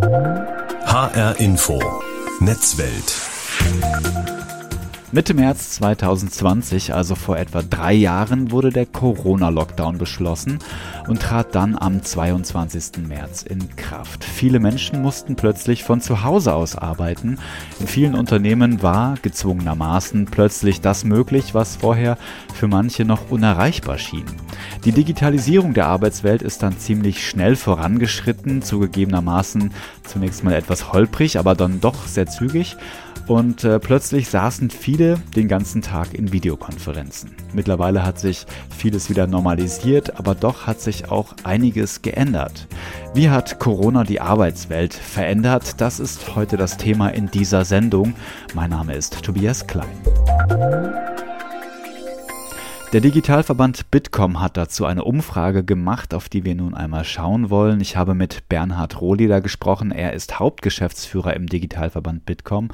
HR-Info Netzwelt. Mitte März 2020, also vor etwa 3 Jahren, wurde der Corona-Lockdown beschlossen und trat dann am 22. März in Kraft. Viele Menschen mussten plötzlich von zu Hause aus arbeiten. In vielen Unternehmen war gezwungenermaßen plötzlich das möglich, was vorher für manche noch unerreichbar schien. Die Digitalisierung der Arbeitswelt ist dann ziemlich schnell vorangeschritten, zugegebenermaßen zunächst mal etwas holprig, aber dann doch sehr zügig. Und plötzlich saßen viele den ganzen Tag in Videokonferenzen. Mittlerweile hat sich vieles wieder normalisiert, aber doch hat sich auch einiges geändert. Wie hat Corona die Arbeitswelt verändert? Das ist heute das Thema in dieser Sendung. Mein Name ist Tobias Klein. Der Digitalverband Bitkom hat dazu eine Umfrage gemacht, auf die wir nun einmal schauen wollen. Ich habe mit Bernhard Rohleder gesprochen. Er ist Hauptgeschäftsführer im Digitalverband Bitkom.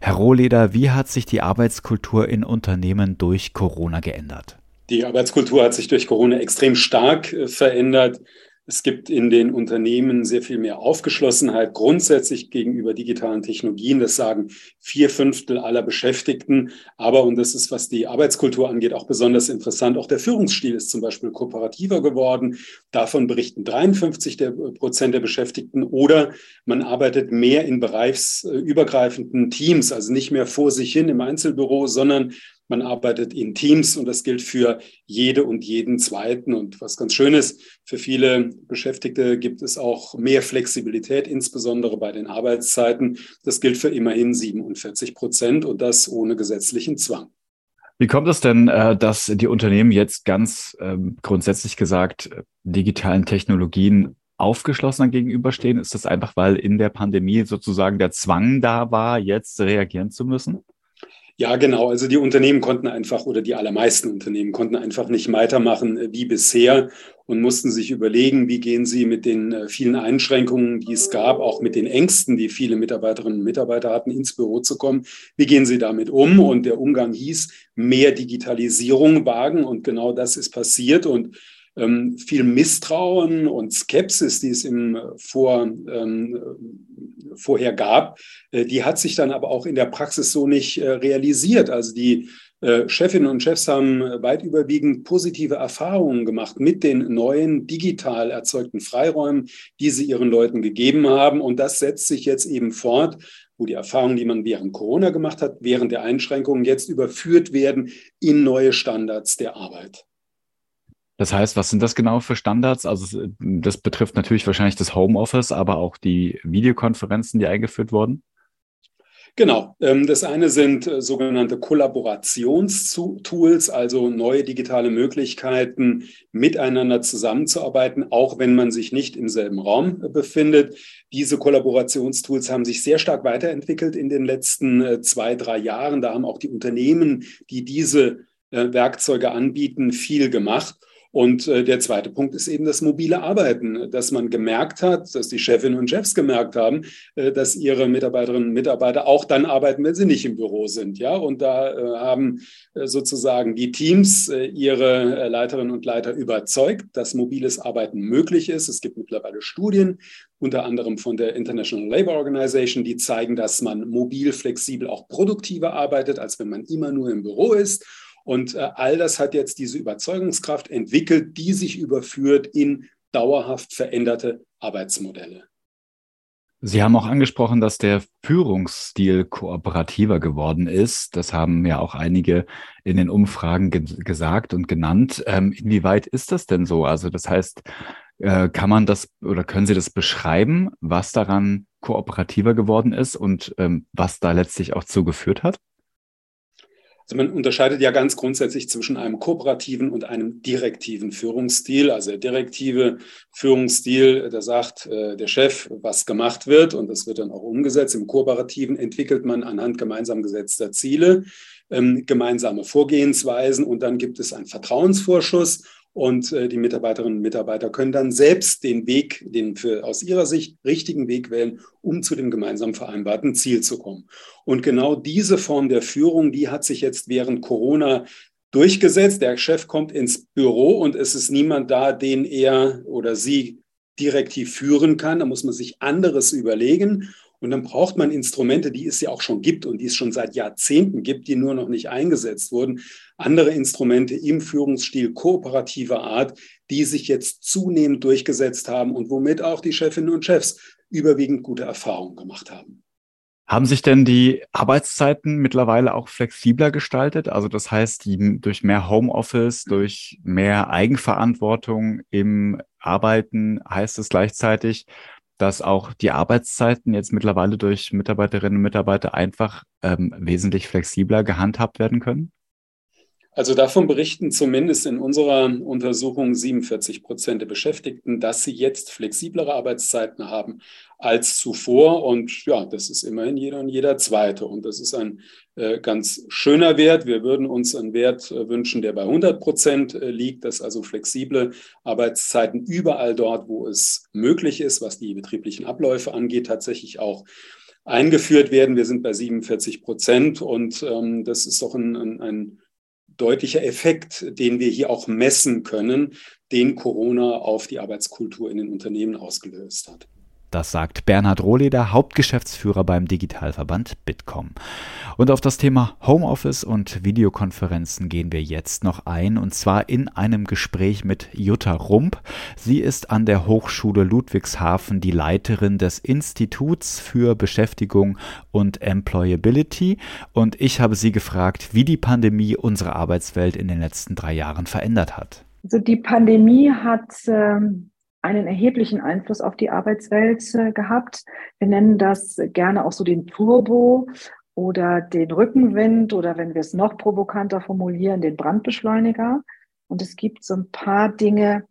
Herr Rohleder, wie hat sich die Arbeitskultur in Unternehmen durch Corona geändert? Die Arbeitskultur hat sich durch Corona extrem stark verändert. Es gibt in den Unternehmen sehr viel mehr Aufgeschlossenheit grundsätzlich gegenüber digitalen Technologien. Das sagen 4/5 aller Beschäftigten. Aber, und das ist, was die Arbeitskultur angeht, auch besonders interessant, auch der Führungsstil ist zum Beispiel kooperativer geworden. Davon berichten 53% der Beschäftigten. Oder man arbeitet mehr in bereichsübergreifenden Teams, also nicht mehr vor sich hin im Einzelbüro, sondern man arbeitet in Teams und das gilt für jede und jeden Zweiten. Und was ganz schön ist, für viele Beschäftigte gibt es auch mehr Flexibilität, insbesondere bei den Arbeitszeiten. Das gilt für immerhin 47% und das ohne gesetzlichen Zwang. Wie kommt es denn, dass die Unternehmen jetzt ganz grundsätzlich gesagt digitalen Technologien aufgeschlossener gegenüberstehen? Ist das einfach, weil in der Pandemie sozusagen der Zwang da war, jetzt reagieren zu müssen? Ja, genau. Also die Unternehmen konnten einfach oder die allermeisten Unternehmen konnten einfach nicht weitermachen wie bisher und mussten sich überlegen, wie gehen sie mit den vielen Einschränkungen, die es gab, auch mit den Ängsten, die viele Mitarbeiterinnen und Mitarbeiter hatten, ins Büro zu kommen, wie gehen sie damit um? Und der Umgang hieß, mehr Digitalisierung wagen und genau das ist passiert und viel Misstrauen und Skepsis, die es vorher gab, die hat sich dann aber auch in der Praxis so nicht realisiert. Also die Chefinnen und Chefs haben weit überwiegend positive Erfahrungen gemacht mit den neuen digital erzeugten Freiräumen, die sie ihren Leuten gegeben haben. Und das setzt sich jetzt eben fort, wo die Erfahrungen, die man während Corona gemacht hat, während der Einschränkungen jetzt überführt werden in neue Standards der Arbeit. Das heißt, was sind das genau für Standards? Also das betrifft natürlich wahrscheinlich das Homeoffice, aber auch die Videokonferenzen, die eingeführt wurden? Genau. Das eine sind sogenannte Kollaborationstools, also neue digitale Möglichkeiten, miteinander zusammenzuarbeiten, auch wenn man sich nicht im selben Raum befindet. Diese Kollaborationstools haben sich sehr stark weiterentwickelt in den letzten 2-3 Jahren. Da haben auch die Unternehmen, die diese Werkzeuge anbieten, viel gemacht. Und der zweite Punkt ist eben das mobile Arbeiten, dass man gemerkt hat, dass die Chefinnen und Chefs gemerkt haben, dass ihre Mitarbeiterinnen und Mitarbeiter auch dann arbeiten, wenn sie nicht im Büro sind. Ja, und da haben sozusagen die Teams ihre Leiterinnen und Leiter überzeugt, dass mobiles Arbeiten möglich ist. Es gibt mittlerweile Studien, unter anderem von der International Labour Organization, die zeigen, dass man mobil, flexibel auch produktiver arbeitet, als wenn man immer nur im Büro ist. Und all das hat jetzt diese Überzeugungskraft entwickelt, die sich überführt in dauerhaft veränderte Arbeitsmodelle. Sie haben auch angesprochen, dass der Führungsstil kooperativer geworden ist. Das haben ja auch einige in den Umfragen gesagt und genannt. Inwieweit ist das denn so? Also das heißt, kann man das oder können Sie das beschreiben, was daran kooperativer geworden ist und was da letztlich auch zu geführt hat? Also man unterscheidet ja ganz grundsätzlich zwischen einem kooperativen und einem direktiven Führungsstil. Also der direktive Führungsstil, da sagt der Chef, was gemacht wird und das wird dann auch umgesetzt. Im kooperativen entwickelt man anhand gemeinsam gesetzter Ziele gemeinsame Vorgehensweisen und dann gibt es einen Vertrauensvorschuss. Und die Mitarbeiterinnen und Mitarbeiter können dann selbst den Weg, den für aus ihrer Sicht richtigen Weg wählen, um zu dem gemeinsam vereinbarten Ziel zu kommen. Und genau diese Form der Führung, die hat sich jetzt während Corona durchgesetzt. Der Chef kommt ins Büro und es ist niemand da, den er oder sie direktiv führen kann. Da muss man sich anderes überlegen. Und dann braucht man Instrumente, die es ja auch schon gibt und die es schon seit Jahrzehnten gibt, die nur noch nicht eingesetzt wurden. Andere Instrumente im Führungsstil kooperativer Art, die sich jetzt zunehmend durchgesetzt haben und womit auch die Chefinnen und Chefs überwiegend gute Erfahrungen gemacht haben. Haben sich denn die Arbeitszeiten mittlerweile auch flexibler gestaltet? Also das heißt, durch mehr Homeoffice, durch mehr Eigenverantwortung im Arbeiten heißt es gleichzeitig, dass auch die Arbeitszeiten jetzt mittlerweile durch Mitarbeiterinnen und Mitarbeiter einfach wesentlich flexibler gehandhabt werden können? Also davon berichten zumindest in unserer Untersuchung 47% der Beschäftigten, dass sie jetzt flexiblere Arbeitszeiten haben als zuvor. Und ja, das ist immerhin jeder und jeder Zweite. Und das ist ein ganz schöner Wert. Wir würden uns einen Wert wünschen, der bei 100% liegt, dass also flexible Arbeitszeiten überall dort, wo es möglich ist, was die betrieblichen Abläufe angeht, tatsächlich auch eingeführt werden. Wir sind bei 47% und das ist doch ein deutlicher Effekt, den wir hier auch messen können, den Corona auf die Arbeitskultur in den Unternehmen ausgelöst hat. Das sagt Bernhard Rohleder, Hauptgeschäftsführer beim Digitalverband Bitkom. Und auf das Thema Homeoffice und Videokonferenzen gehen wir jetzt noch ein, und zwar in einem Gespräch mit Jutta Rump. Sie ist an der Hochschule Ludwigshafen die Leiterin des Instituts für Beschäftigung und Employability. Und ich habe sie gefragt, wie die Pandemie unsere Arbeitswelt in den letzten 3 Jahren verändert hat. Also die Pandemie hat einen erheblichen Einfluss auf die Arbeitswelt gehabt. Wir nennen das gerne auch so den Turbo oder den Rückenwind oder, wenn wir es noch provokanter formulieren, den Brandbeschleuniger. Und es gibt so ein paar Dinge,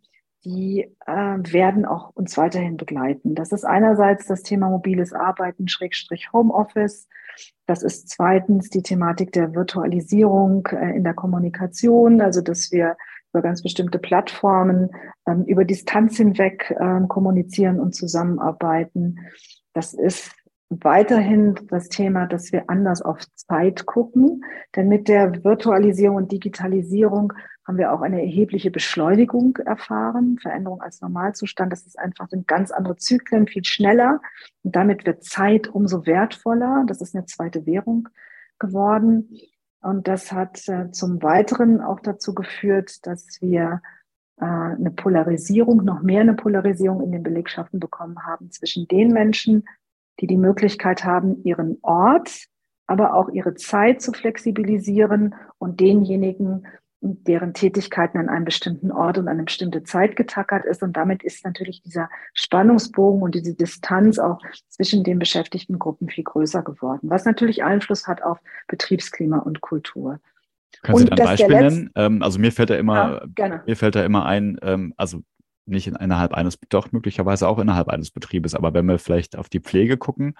die werden auch uns weiterhin begleiten. Das ist einerseits das Thema mobiles Arbeiten, /Homeoffice. Das ist zweitens die Thematik der Virtualisierung in der Kommunikation, also dass wir über ganz bestimmte Plattformen, über Distanz hinweg kommunizieren und zusammenarbeiten. Das ist weiterhin das Thema, dass wir anders auf Zeit gucken. Denn mit der Virtualisierung und Digitalisierung haben wir auch eine erhebliche Beschleunigung erfahren, Veränderung als Normalzustand. Das ist einfach, sind ganz andere Zyklen, viel schneller. Und damit wird Zeit umso wertvoller. Das ist eine zweite Währung geworden. Und das hat zum Weiteren auch dazu geführt, dass wir eine Polarisierung, noch mehr eine Polarisierung in den Belegschaften bekommen haben zwischen den Menschen, die die Möglichkeit haben, ihren Ort, aber auch ihre Zeit zu flexibilisieren, und denjenigen, deren Tätigkeiten an einem bestimmten Ort und an eine bestimmte Zeit getackert ist. Und damit ist natürlich dieser Spannungsbogen und diese Distanz auch zwischen den beschäftigten Gruppen viel größer geworden, was natürlich Einfluss hat auf Betriebsklima und Kultur. Können Sie da ein Beispiel nennen? Also mir fällt da immer ein, also nicht innerhalb eines, doch möglicherweise auch innerhalb eines Betriebes, aber wenn wir vielleicht auf die Pflege gucken,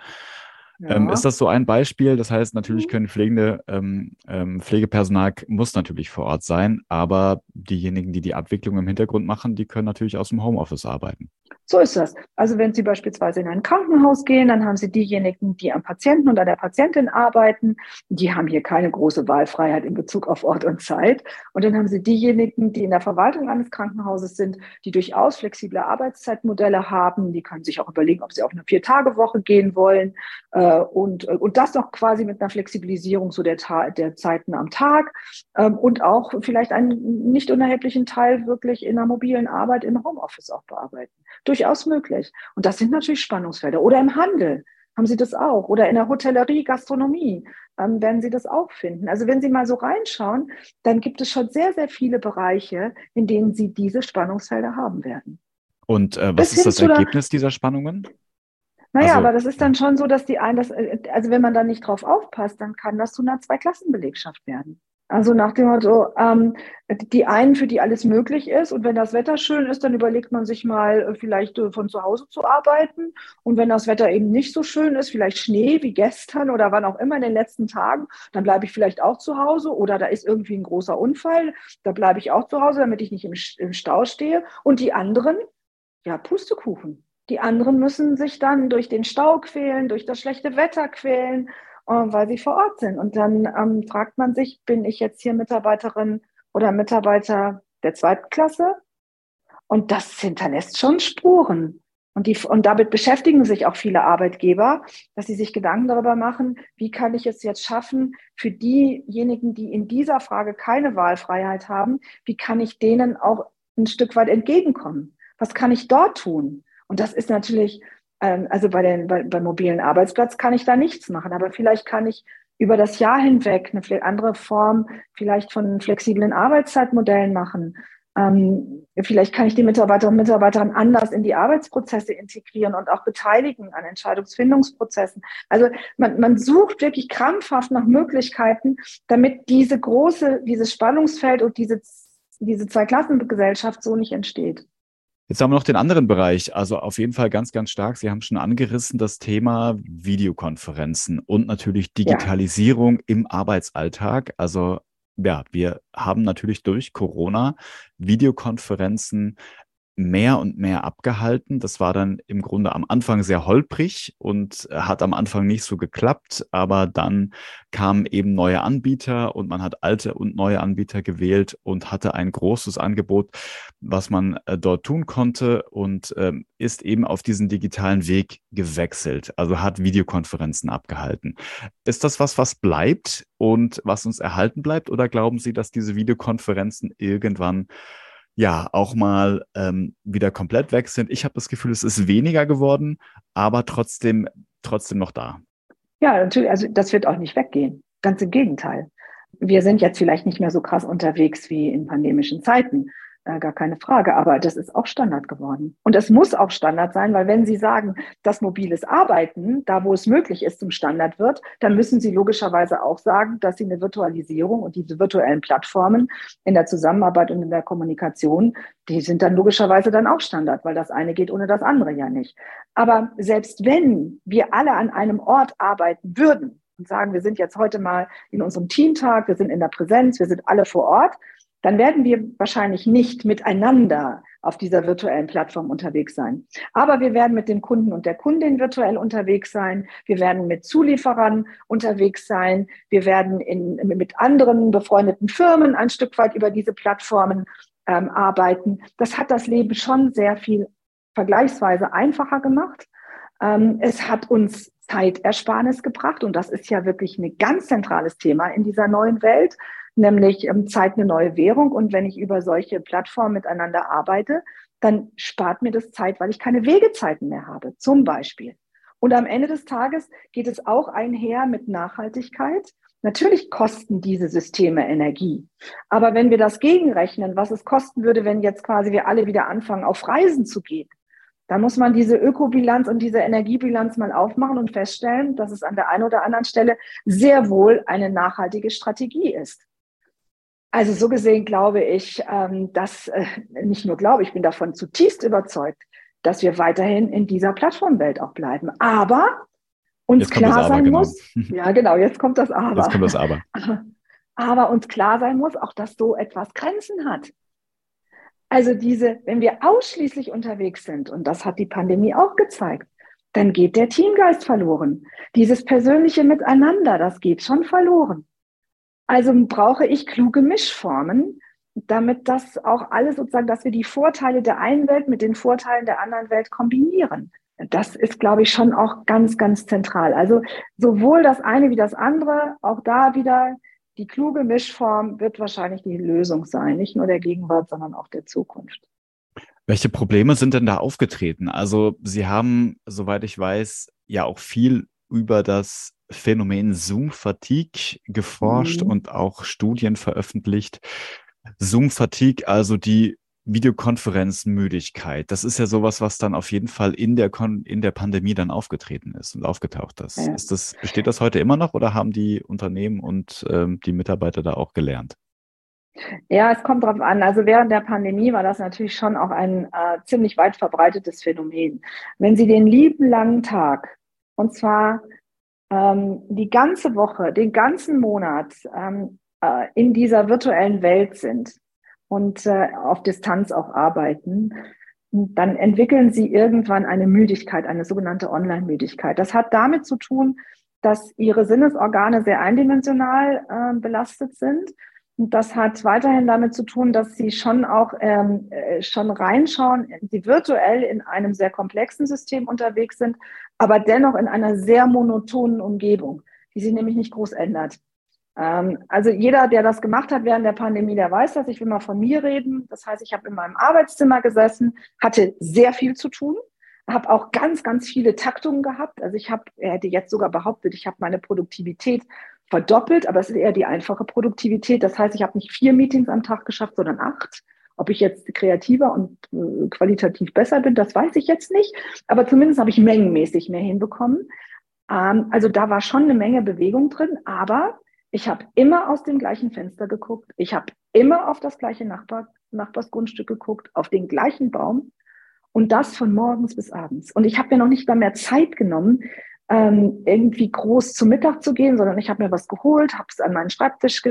ja. Ist das so ein Beispiel? Das heißt, natürlich können Pflegepersonal muss natürlich vor Ort sein, aber diejenigen, die die Abwicklung im Hintergrund machen, die können natürlich aus dem Homeoffice arbeiten. So ist das. Also wenn Sie beispielsweise in ein Krankenhaus gehen, dann haben Sie diejenigen, die am Patienten und an der Patientin arbeiten. Die haben hier keine große Wahlfreiheit in Bezug auf Ort und Zeit. Und dann haben Sie diejenigen, die in der Verwaltung eines Krankenhauses sind, die durchaus flexible Arbeitszeitmodelle haben. Die können sich auch überlegen, ob sie auf eine 4-Tage-Woche gehen wollen. Und das noch quasi mit einer Flexibilisierung so der Zeiten am Tag und auch vielleicht einen nicht unerheblichen Teil wirklich in der mobilen Arbeit im Homeoffice auch bearbeiten. Durchaus möglich. Und das sind natürlich Spannungsfelder. Oder im Handel haben Sie das auch. Oder in der Hotellerie, Gastronomie werden Sie das auch finden. Also wenn Sie mal so reinschauen, dann gibt es schon sehr, sehr viele Bereiche, in denen Sie diese Spannungsfelder haben werden. Und was ist das Ergebnis dieser Spannungen? Naja, aber das ist dann schon so, dass also wenn man da nicht drauf aufpasst, dann kann das zu einer Zweiklassenbelegschaft werden. Also nach dem Motto, die einen, für die alles möglich ist, und wenn das Wetter schön ist, dann überlegt man sich mal, vielleicht von zu Hause zu arbeiten, und wenn das Wetter eben nicht so schön ist, vielleicht Schnee wie gestern oder wann auch immer in den letzten Tagen, dann bleibe ich vielleicht auch zu Hause, oder da ist irgendwie ein großer Unfall, da bleibe ich auch zu Hause, damit ich nicht im Stau stehe. Und die anderen, ja, Pustekuchen. Die anderen müssen sich dann durch den Stau quälen, durch das schlechte Wetter quälen, weil sie vor Ort sind. Und dann fragt man sich, bin ich jetzt hier Mitarbeiterin oder Mitarbeiter der zweiten Klasse? Und das hinterlässt schon Spuren. Und damit beschäftigen sich auch viele Arbeitgeber, dass sie sich Gedanken darüber machen, wie kann ich es jetzt schaffen, für diejenigen, die in dieser Frage keine Wahlfreiheit haben, wie kann ich denen auch ein Stück weit entgegenkommen? Was kann ich dort tun? Und das ist natürlich, also beim mobilen Arbeitsplatz kann ich da nichts machen, aber vielleicht kann ich über das Jahr hinweg eine andere Form vielleicht von flexiblen Arbeitszeitmodellen machen. Vielleicht kann ich die Mitarbeiterinnen und Mitarbeiter anders in die Arbeitsprozesse integrieren und auch beteiligen an Entscheidungsfindungsprozessen. Also man sucht wirklich krampfhaft nach Möglichkeiten, damit dieses Spannungsfeld und diese Zweiklassengesellschaft so nicht entsteht. Jetzt haben wir noch den anderen Bereich, also auf jeden Fall ganz, ganz stark. Sie haben schon angerissen das Thema Videokonferenzen und natürlich Digitalisierung im Arbeitsalltag. Also ja, wir haben natürlich durch Corona Videokonferenzen mehr und mehr abgehalten. Das war dann im Grunde am Anfang sehr holprig und hat am Anfang nicht so geklappt, aber dann kamen eben neue Anbieter und man hat alte und neue Anbieter gewählt und hatte ein großes Angebot, was man dort tun konnte und ist eben auf diesen digitalen Weg gewechselt, also hat Videokonferenzen abgehalten. Ist das was bleibt und was uns erhalten bleibt, oder glauben Sie, dass diese Videokonferenzen irgendwann auch mal wieder komplett weg sind? Ich habe das Gefühl, es ist weniger geworden, aber trotzdem noch da. Ja, natürlich. Also das wird auch nicht weggehen. Ganz im Gegenteil. Wir sind jetzt vielleicht nicht mehr so krass unterwegs wie in pandemischen Zeiten. Gar keine Frage. Aber das ist auch Standard geworden. Und es muss auch Standard sein, weil wenn Sie sagen, dass mobiles Arbeiten, da wo es möglich ist, zum Standard wird, dann müssen Sie logischerweise auch sagen, dass Sie eine Virtualisierung und diese virtuellen Plattformen in der Zusammenarbeit und in der Kommunikation, die sind dann logischerweise dann auch Standard, weil das eine geht ohne das andere ja nicht. Aber selbst wenn wir alle an einem Ort arbeiten würden und sagen, wir sind jetzt heute mal in unserem Teamtag, wir sind in der Präsenz, wir sind alle vor Ort, dann werden wir wahrscheinlich nicht miteinander auf dieser virtuellen Plattform unterwegs sein. Aber wir werden mit dem Kunden und der Kundin virtuell unterwegs sein. Wir werden mit Zulieferern unterwegs sein. Wir werden mit anderen befreundeten Firmen ein Stück weit über diese Plattformen arbeiten. Das hat das Leben schon sehr viel vergleichsweise einfacher gemacht. Es hat uns Zeitersparnis gebracht. Und das ist ja wirklich ein ganz zentrales Thema in dieser neuen Welt, nämlich Zeit eine neue Währung. Und wenn ich über solche Plattformen miteinander arbeite, dann spart mir das Zeit, weil ich keine Wegezeiten mehr habe, zum Beispiel. Und am Ende des Tages geht es auch einher mit Nachhaltigkeit. Natürlich kosten diese Systeme Energie. Aber wenn wir das gegenrechnen, was es kosten würde, wenn jetzt quasi wir alle wieder anfangen, auf Reisen zu gehen, dann muss man diese Ökobilanz und diese Energiebilanz mal aufmachen und feststellen, dass es an der einen oder anderen Stelle sehr wohl eine nachhaltige Strategie ist. Also so gesehen glaube ich, ich bin davon zutiefst überzeugt, dass wir weiterhin in dieser Plattformwelt auch bleiben. Aber uns klar sein muss, jetzt kommt das Aber. Jetzt kommt das Aber. Aber uns klar sein muss, auch dass so etwas Grenzen hat. Also wenn wir ausschließlich unterwegs sind, und das hat die Pandemie auch gezeigt, dann geht der Teamgeist verloren. Dieses persönliche Miteinander, das geht schon verloren. Also brauche ich kluge Mischformen, damit das auch alles sozusagen, dass wir die Vorteile der einen Welt mit den Vorteilen der anderen Welt kombinieren. Das ist, glaube ich, schon auch ganz, ganz zentral. Also sowohl das eine wie das andere, auch da wieder die kluge Mischform wird wahrscheinlich die Lösung sein, nicht nur der Gegenwart, sondern auch der Zukunft. Welche Probleme sind denn da aufgetreten? Also Sie haben, soweit ich weiß, ja auch viel über das Phänomen Zoom-Fatigue geforscht und auch Studien veröffentlicht. Zoom-Fatigue, also die Videokonferenzmüdigkeit, das ist ja sowas, was dann auf jeden Fall in der Pandemie dann aufgetreten ist und aufgetaucht ist. Ja. Besteht das heute immer noch oder haben die Unternehmen und die Mitarbeiter da auch gelernt? Ja, es kommt drauf an. Also während der Pandemie war das natürlich schon auch ein ziemlich weit verbreitetes Phänomen. Wenn Sie den lieben langen Tag, und zwar die ganze Woche, den ganzen Monat in dieser virtuellen Welt sind und auf Distanz auch arbeiten, dann entwickeln sie irgendwann eine Müdigkeit, eine sogenannte Online-Müdigkeit. Das hat damit zu tun, dass ihre Sinnesorgane sehr eindimensional belastet sind. Und das hat weiterhin damit zu tun, dass sie schon auch schon reinschauen, die virtuell in einem sehr komplexen System unterwegs sind, aber dennoch in einer sehr monotonen Umgebung, die sich nämlich nicht groß ändert. Also jeder, der das gemacht hat während der Pandemie, der weiß das. Ich will mal von mir reden. Das heißt, ich habe in meinem Arbeitszimmer gesessen, hatte sehr viel zu tun, habe auch ganz, ganz viele Taktungen gehabt. Also ich hätte jetzt sogar behauptet, ich habe meine Produktivität verdoppelt, aber es ist eher die einfache Produktivität. Das heißt, ich habe nicht 4 Meetings am Tag geschafft, sondern 8. Ob ich jetzt kreativer und qualitativ besser bin, das weiß ich jetzt nicht. Aber zumindest habe ich mengenmäßig mehr hinbekommen. Also da war schon eine Menge Bewegung drin, aber ich habe immer aus dem gleichen Fenster geguckt. Ich habe immer auf das gleiche Nachbarsgrundstück geguckt, auf den gleichen Baum und das von morgens bis abends. Und ich habe mir noch nicht mal mehr Zeit genommen, irgendwie groß zum Mittag zu gehen, sondern ich habe mir was geholt, habe es an meinen Schreibtisch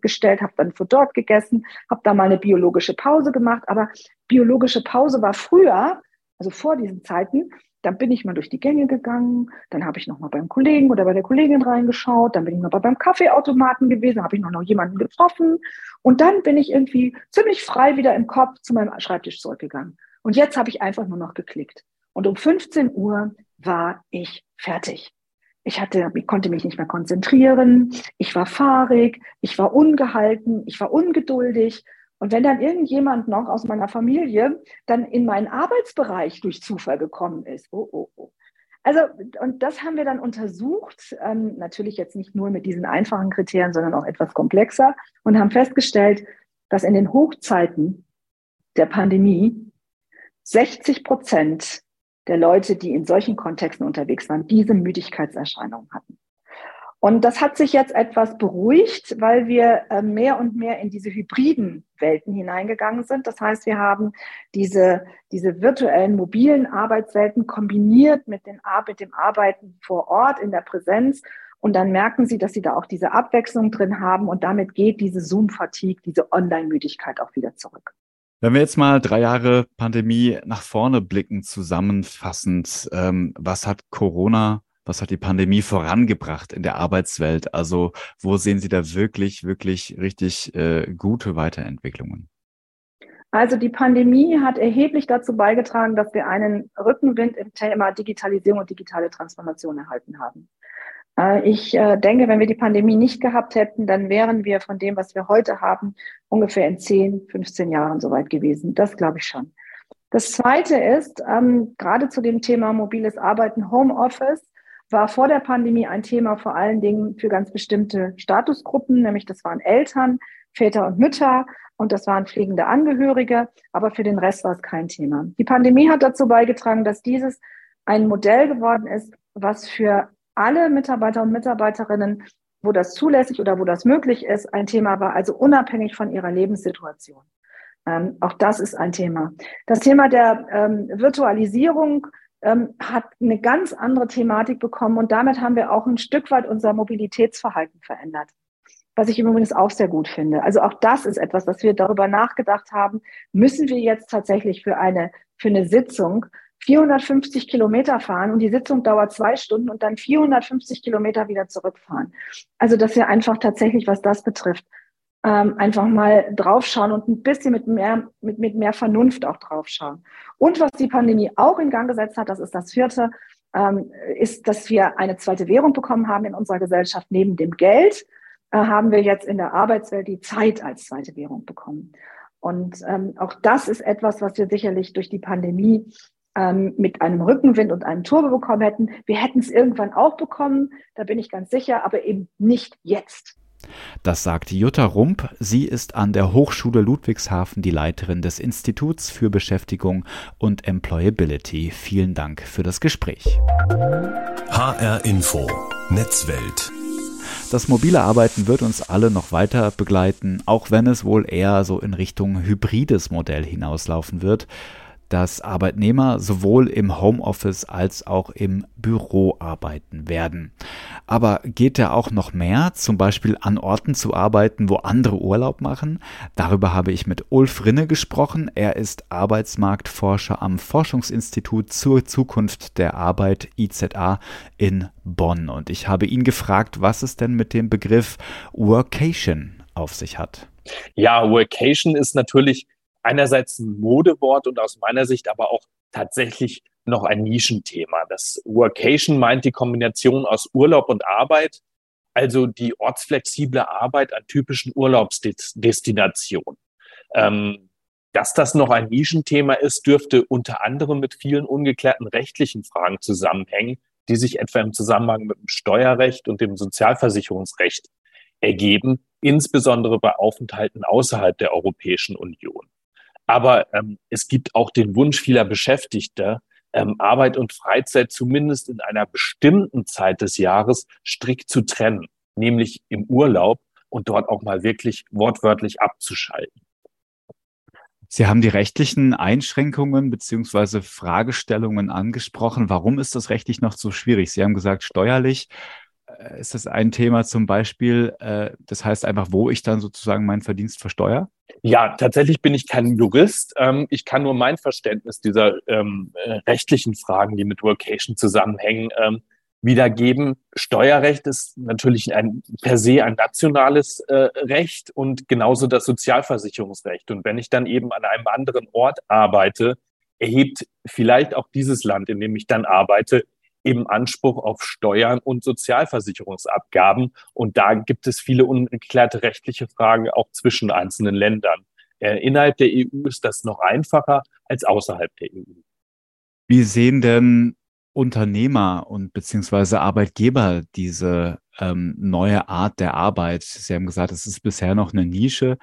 gestellt, habe dann von dort gegessen, habe da mal eine biologische Pause gemacht. Aber biologische Pause war früher, also vor diesen Zeiten, dann bin ich mal durch die Gänge gegangen, dann habe ich noch mal beim Kollegen oder bei der Kollegin reingeschaut, dann bin ich noch mal beim Kaffeeautomaten gewesen, habe ich noch jemanden getroffen und dann bin ich irgendwie ziemlich frei wieder im Kopf zu meinem Schreibtisch zurückgegangen. Und jetzt habe ich einfach nur noch geklickt. Und um 15 Uhr war ich fertig. Ich konnte mich nicht mehr konzentrieren, ich war fahrig, ich war ungehalten, ich war ungeduldig. Und wenn dann irgendjemand noch aus meiner Familie dann in meinen Arbeitsbereich durch Zufall gekommen ist, oh. Also, und das haben wir dann untersucht, natürlich jetzt nicht nur mit diesen einfachen Kriterien, sondern auch etwas komplexer und haben festgestellt, dass in den Hochzeiten der Pandemie 60% der Leute, die in solchen Kontexten unterwegs waren, diese Müdigkeitserscheinungen hatten. Und das hat sich jetzt etwas beruhigt, weil wir mehr und mehr in diese hybriden Welten hineingegangen sind. Das heißt, wir haben diese virtuellen, mobilen Arbeitswelten kombiniert mit dem Arbeiten vor Ort in der Präsenz. Und dann merken Sie, dass Sie da auch diese Abwechslung drin haben. Und damit geht diese Zoom-Fatigue, diese Online-Müdigkeit auch wieder zurück. Wenn wir jetzt mal 3 Jahre Pandemie nach vorne blicken, zusammenfassend, was hat die Pandemie vorangebracht in der Arbeitswelt? Also wo sehen Sie da wirklich, wirklich richtig gute Weiterentwicklungen? Also die Pandemie hat erheblich dazu beigetragen, dass wir einen Rückenwind im Thema Digitalisierung und digitale Transformation erhalten haben. Ich denke, wenn wir die Pandemie nicht gehabt hätten, dann wären wir von dem, was wir heute haben, ungefähr in 10, 15 Jahren soweit gewesen. Das glaube ich schon. Das Zweite ist, gerade zu dem Thema mobiles Arbeiten, Homeoffice, war vor der Pandemie ein Thema vor allen Dingen für ganz bestimmte Statusgruppen, nämlich das waren Eltern, Väter und Mütter und das waren pflegende Angehörige, aber für den Rest war es kein Thema. Die Pandemie hat dazu beigetragen, dass dieses ein Modell geworden ist, was für alle Mitarbeiter und Mitarbeiterinnen, wo das zulässig oder wo das möglich ist, ein Thema war, also unabhängig von ihrer Lebenssituation. Auch das ist ein Thema. Das Thema der Virtualisierung hat eine ganz andere Thematik bekommen und damit haben wir auch ein Stück weit unser Mobilitätsverhalten verändert, was ich übrigens auch sehr gut finde. Also auch das ist etwas, was wir darüber nachgedacht haben, müssen wir jetzt tatsächlich für eine Sitzung 450 Kilometer fahren und die Sitzung dauert 2 Stunden und dann 450 Kilometer wieder zurückfahren. Also dass wir einfach tatsächlich, was das betrifft, einfach mal draufschauen und ein bisschen mit mehr Vernunft auch draufschauen. Und was die Pandemie auch in Gang gesetzt hat, das ist das Vierte, ist, dass wir eine zweite Währung bekommen haben in unserer Gesellschaft. Neben dem Geld haben wir jetzt in der Arbeitswelt die Zeit als zweite Währung bekommen. Und auch das ist etwas, was wir sicherlich durch die Pandemie mit einem Rückenwind und einem Turbo bekommen hätten. Wir hätten es irgendwann auch bekommen, da bin ich ganz sicher, aber eben nicht jetzt. Das sagt Jutta Rump. Sie ist an der Hochschule Ludwigshafen die Leiterin des Instituts für Beschäftigung und Employability. Vielen Dank für das Gespräch. HR-Info. Netzwelt. Das mobile Arbeiten wird uns alle noch weiter begleiten, auch wenn es wohl eher so in Richtung hybrides Modell hinauslaufen wird, dass Arbeitnehmer sowohl im Homeoffice als auch im Büro arbeiten werden. Aber geht da auch noch mehr, zum Beispiel an Orten zu arbeiten, wo andere Urlaub machen? Darüber habe ich mit Ulf Rinne gesprochen. Er ist Arbeitsmarktforscher am Forschungsinstitut zur Zukunft der Arbeit IZA in Bonn. Und ich habe ihn gefragt, was es denn mit dem Begriff Workation auf sich hat. Ja, Workation ist natürlich einerseits ein Modewort und aus meiner Sicht aber auch tatsächlich noch ein Nischenthema. Das Workation meint die Kombination aus Urlaub und Arbeit, also die ortsflexible Arbeit an typischen Urlaubsdestinationen. Dass das noch ein Nischenthema ist, dürfte unter anderem mit vielen ungeklärten rechtlichen Fragen zusammenhängen, die sich etwa im Zusammenhang mit dem Steuerrecht und dem Sozialversicherungsrecht ergeben, insbesondere bei Aufenthalten außerhalb der Europäischen Union. Aber es gibt auch den Wunsch vieler Beschäftigter, Arbeit und Freizeit zumindest in einer bestimmten Zeit des Jahres strikt zu trennen, nämlich im Urlaub und dort auch mal wirklich wortwörtlich abzuschalten. Sie haben die rechtlichen Einschränkungen bzw. Fragestellungen angesprochen. Warum ist das rechtlich noch so schwierig? Sie haben gesagt, steuerlich ist das ein Thema zum Beispiel. Das heißt einfach, wo ich dann sozusagen meinen Verdienst versteuere? Ja, tatsächlich bin ich kein Jurist. Ich kann nur mein Verständnis dieser rechtlichen Fragen, die mit Workation zusammenhängen, wiedergeben. Steuerrecht ist natürlich per se ein nationales Recht und genauso das Sozialversicherungsrecht. Und wenn ich dann eben an einem anderen Ort arbeite, erhebt vielleicht auch dieses Land, in dem ich dann arbeite, eben Anspruch auf Steuern und Sozialversicherungsabgaben. Und da gibt es viele ungeklärte rechtliche Fragen auch zwischen einzelnen Ländern. Innerhalb der EU ist das noch einfacher als außerhalb der EU. Wie sehen denn Unternehmer und beziehungsweise Arbeitgeber diese neue Art der Arbeit? Sie haben gesagt, es ist bisher noch eine Nische.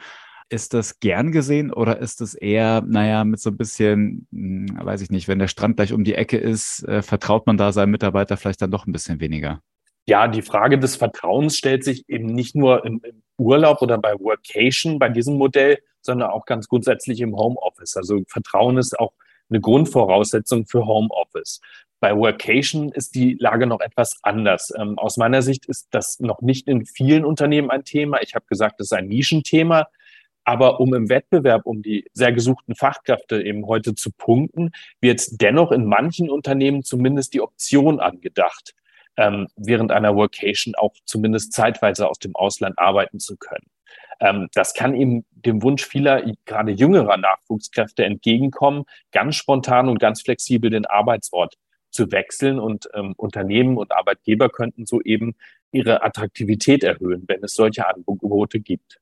Ist das gern gesehen oder ist das eher, mit so ein bisschen, weiß ich nicht, wenn der Strand gleich um die Ecke ist, vertraut man da seinem Mitarbeiter vielleicht dann doch ein bisschen weniger? Ja, die Frage des Vertrauens stellt sich eben nicht nur im Urlaub oder bei Workation, bei diesem Modell, sondern auch ganz grundsätzlich im Homeoffice. Also Vertrauen ist auch eine Grundvoraussetzung für Homeoffice. Bei Workation ist die Lage noch etwas anders. Aus meiner Sicht ist das noch nicht in vielen Unternehmen ein Thema. Ich habe gesagt, es ist ein Nischenthema. Aber um im Wettbewerb um die sehr gesuchten Fachkräfte eben heute zu punkten, wird dennoch in manchen Unternehmen zumindest die Option angedacht, während einer Workation auch zumindest zeitweise aus dem Ausland arbeiten zu können. Das kann eben dem Wunsch vieler, gerade jüngerer Nachwuchskräfte entgegenkommen, ganz spontan und ganz flexibel den Arbeitsort zu wechseln. Und Unternehmen und Arbeitgeber könnten so eben ihre Attraktivität erhöhen, wenn es solche Angebote gibt.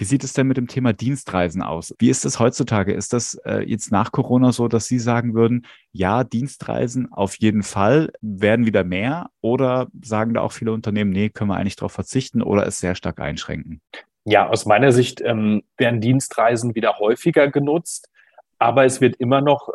Wie sieht es denn mit dem Thema Dienstreisen aus? Wie ist das heutzutage? Ist das jetzt nach Corona so, dass Sie sagen würden, ja, Dienstreisen auf jeden Fall werden wieder mehr? Oder sagen da auch viele Unternehmen, nee, können wir eigentlich darauf verzichten oder es sehr stark einschränken? Ja, aus meiner Sicht werden Dienstreisen wieder häufiger genutzt. Aber es wird immer noch,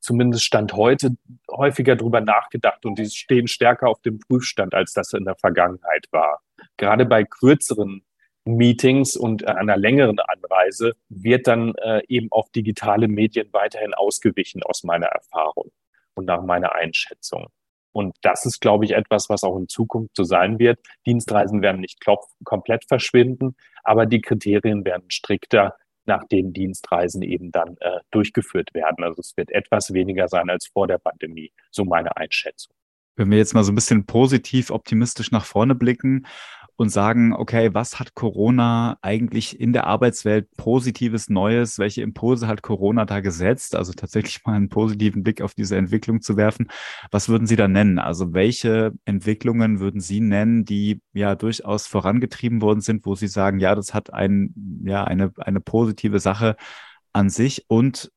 zumindest Stand heute, häufiger darüber nachgedacht und die stehen stärker auf dem Prüfstand, als das in der Vergangenheit war. Gerade bei kürzeren Meetings und einer längeren Anreise wird dann eben auf digitale Medien weiterhin ausgewichen, aus meiner Erfahrung und nach meiner Einschätzung. Und das ist, glaube ich, etwas, was auch in Zukunft so sein wird. Dienstreisen werden nicht komplett verschwinden, aber die Kriterien werden strikter, nach denen Dienstreisen eben dann durchgeführt werden. Also es wird etwas weniger sein als vor der Pandemie, so meine Einschätzung. Wenn wir jetzt mal so ein bisschen positiv, optimistisch nach vorne blicken und sagen, okay, was hat Corona eigentlich in der Arbeitswelt Positives, Neues? Welche Impulse hat Corona da gesetzt? Also tatsächlich mal einen positiven Blick auf diese Entwicklung zu werfen. Was würden Sie da nennen? Also welche Entwicklungen würden Sie nennen, die ja durchaus vorangetrieben worden sind, wo Sie sagen, ja, das hat eine positive Sache an sich und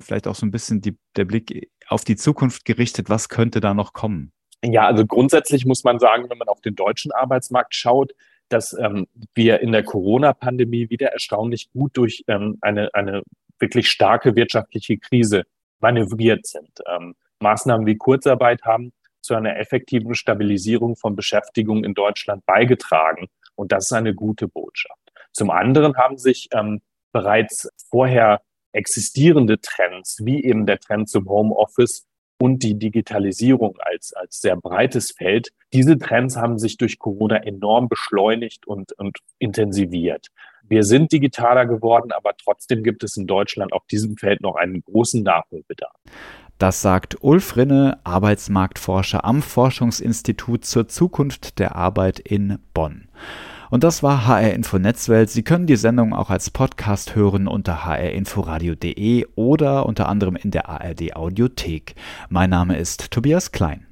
vielleicht auch so ein bisschen der Blick auf die Zukunft gerichtet, was könnte da noch kommen? Ja, also grundsätzlich muss man sagen, wenn man auf den deutschen Arbeitsmarkt schaut, dass wir in der Corona-Pandemie wieder erstaunlich gut durch eine wirklich starke wirtschaftliche Krise manövriert sind. Maßnahmen wie Kurzarbeit haben zu einer effektiven Stabilisierung von Beschäftigung in Deutschland beigetragen. Und das ist eine gute Botschaft. Zum anderen haben sich bereits vorher existierende Trends, wie eben der Trend zum Homeoffice, und die Digitalisierung als sehr breites Feld. Diese Trends haben sich durch Corona enorm beschleunigt und intensiviert. Wir sind digitaler geworden, aber trotzdem gibt es in Deutschland auf diesem Feld noch einen großen Nachholbedarf. Das sagt Ulf Rinne, Arbeitsmarktforscher am Forschungsinstitut zur Zukunft der Arbeit in Bonn. Und das war HR-Info Netzwelt. Sie können die Sendung auch als Podcast hören unter hr-info-radio.de oder unter anderem in der ARD-Audiothek. Mein Name ist Tobias Klein.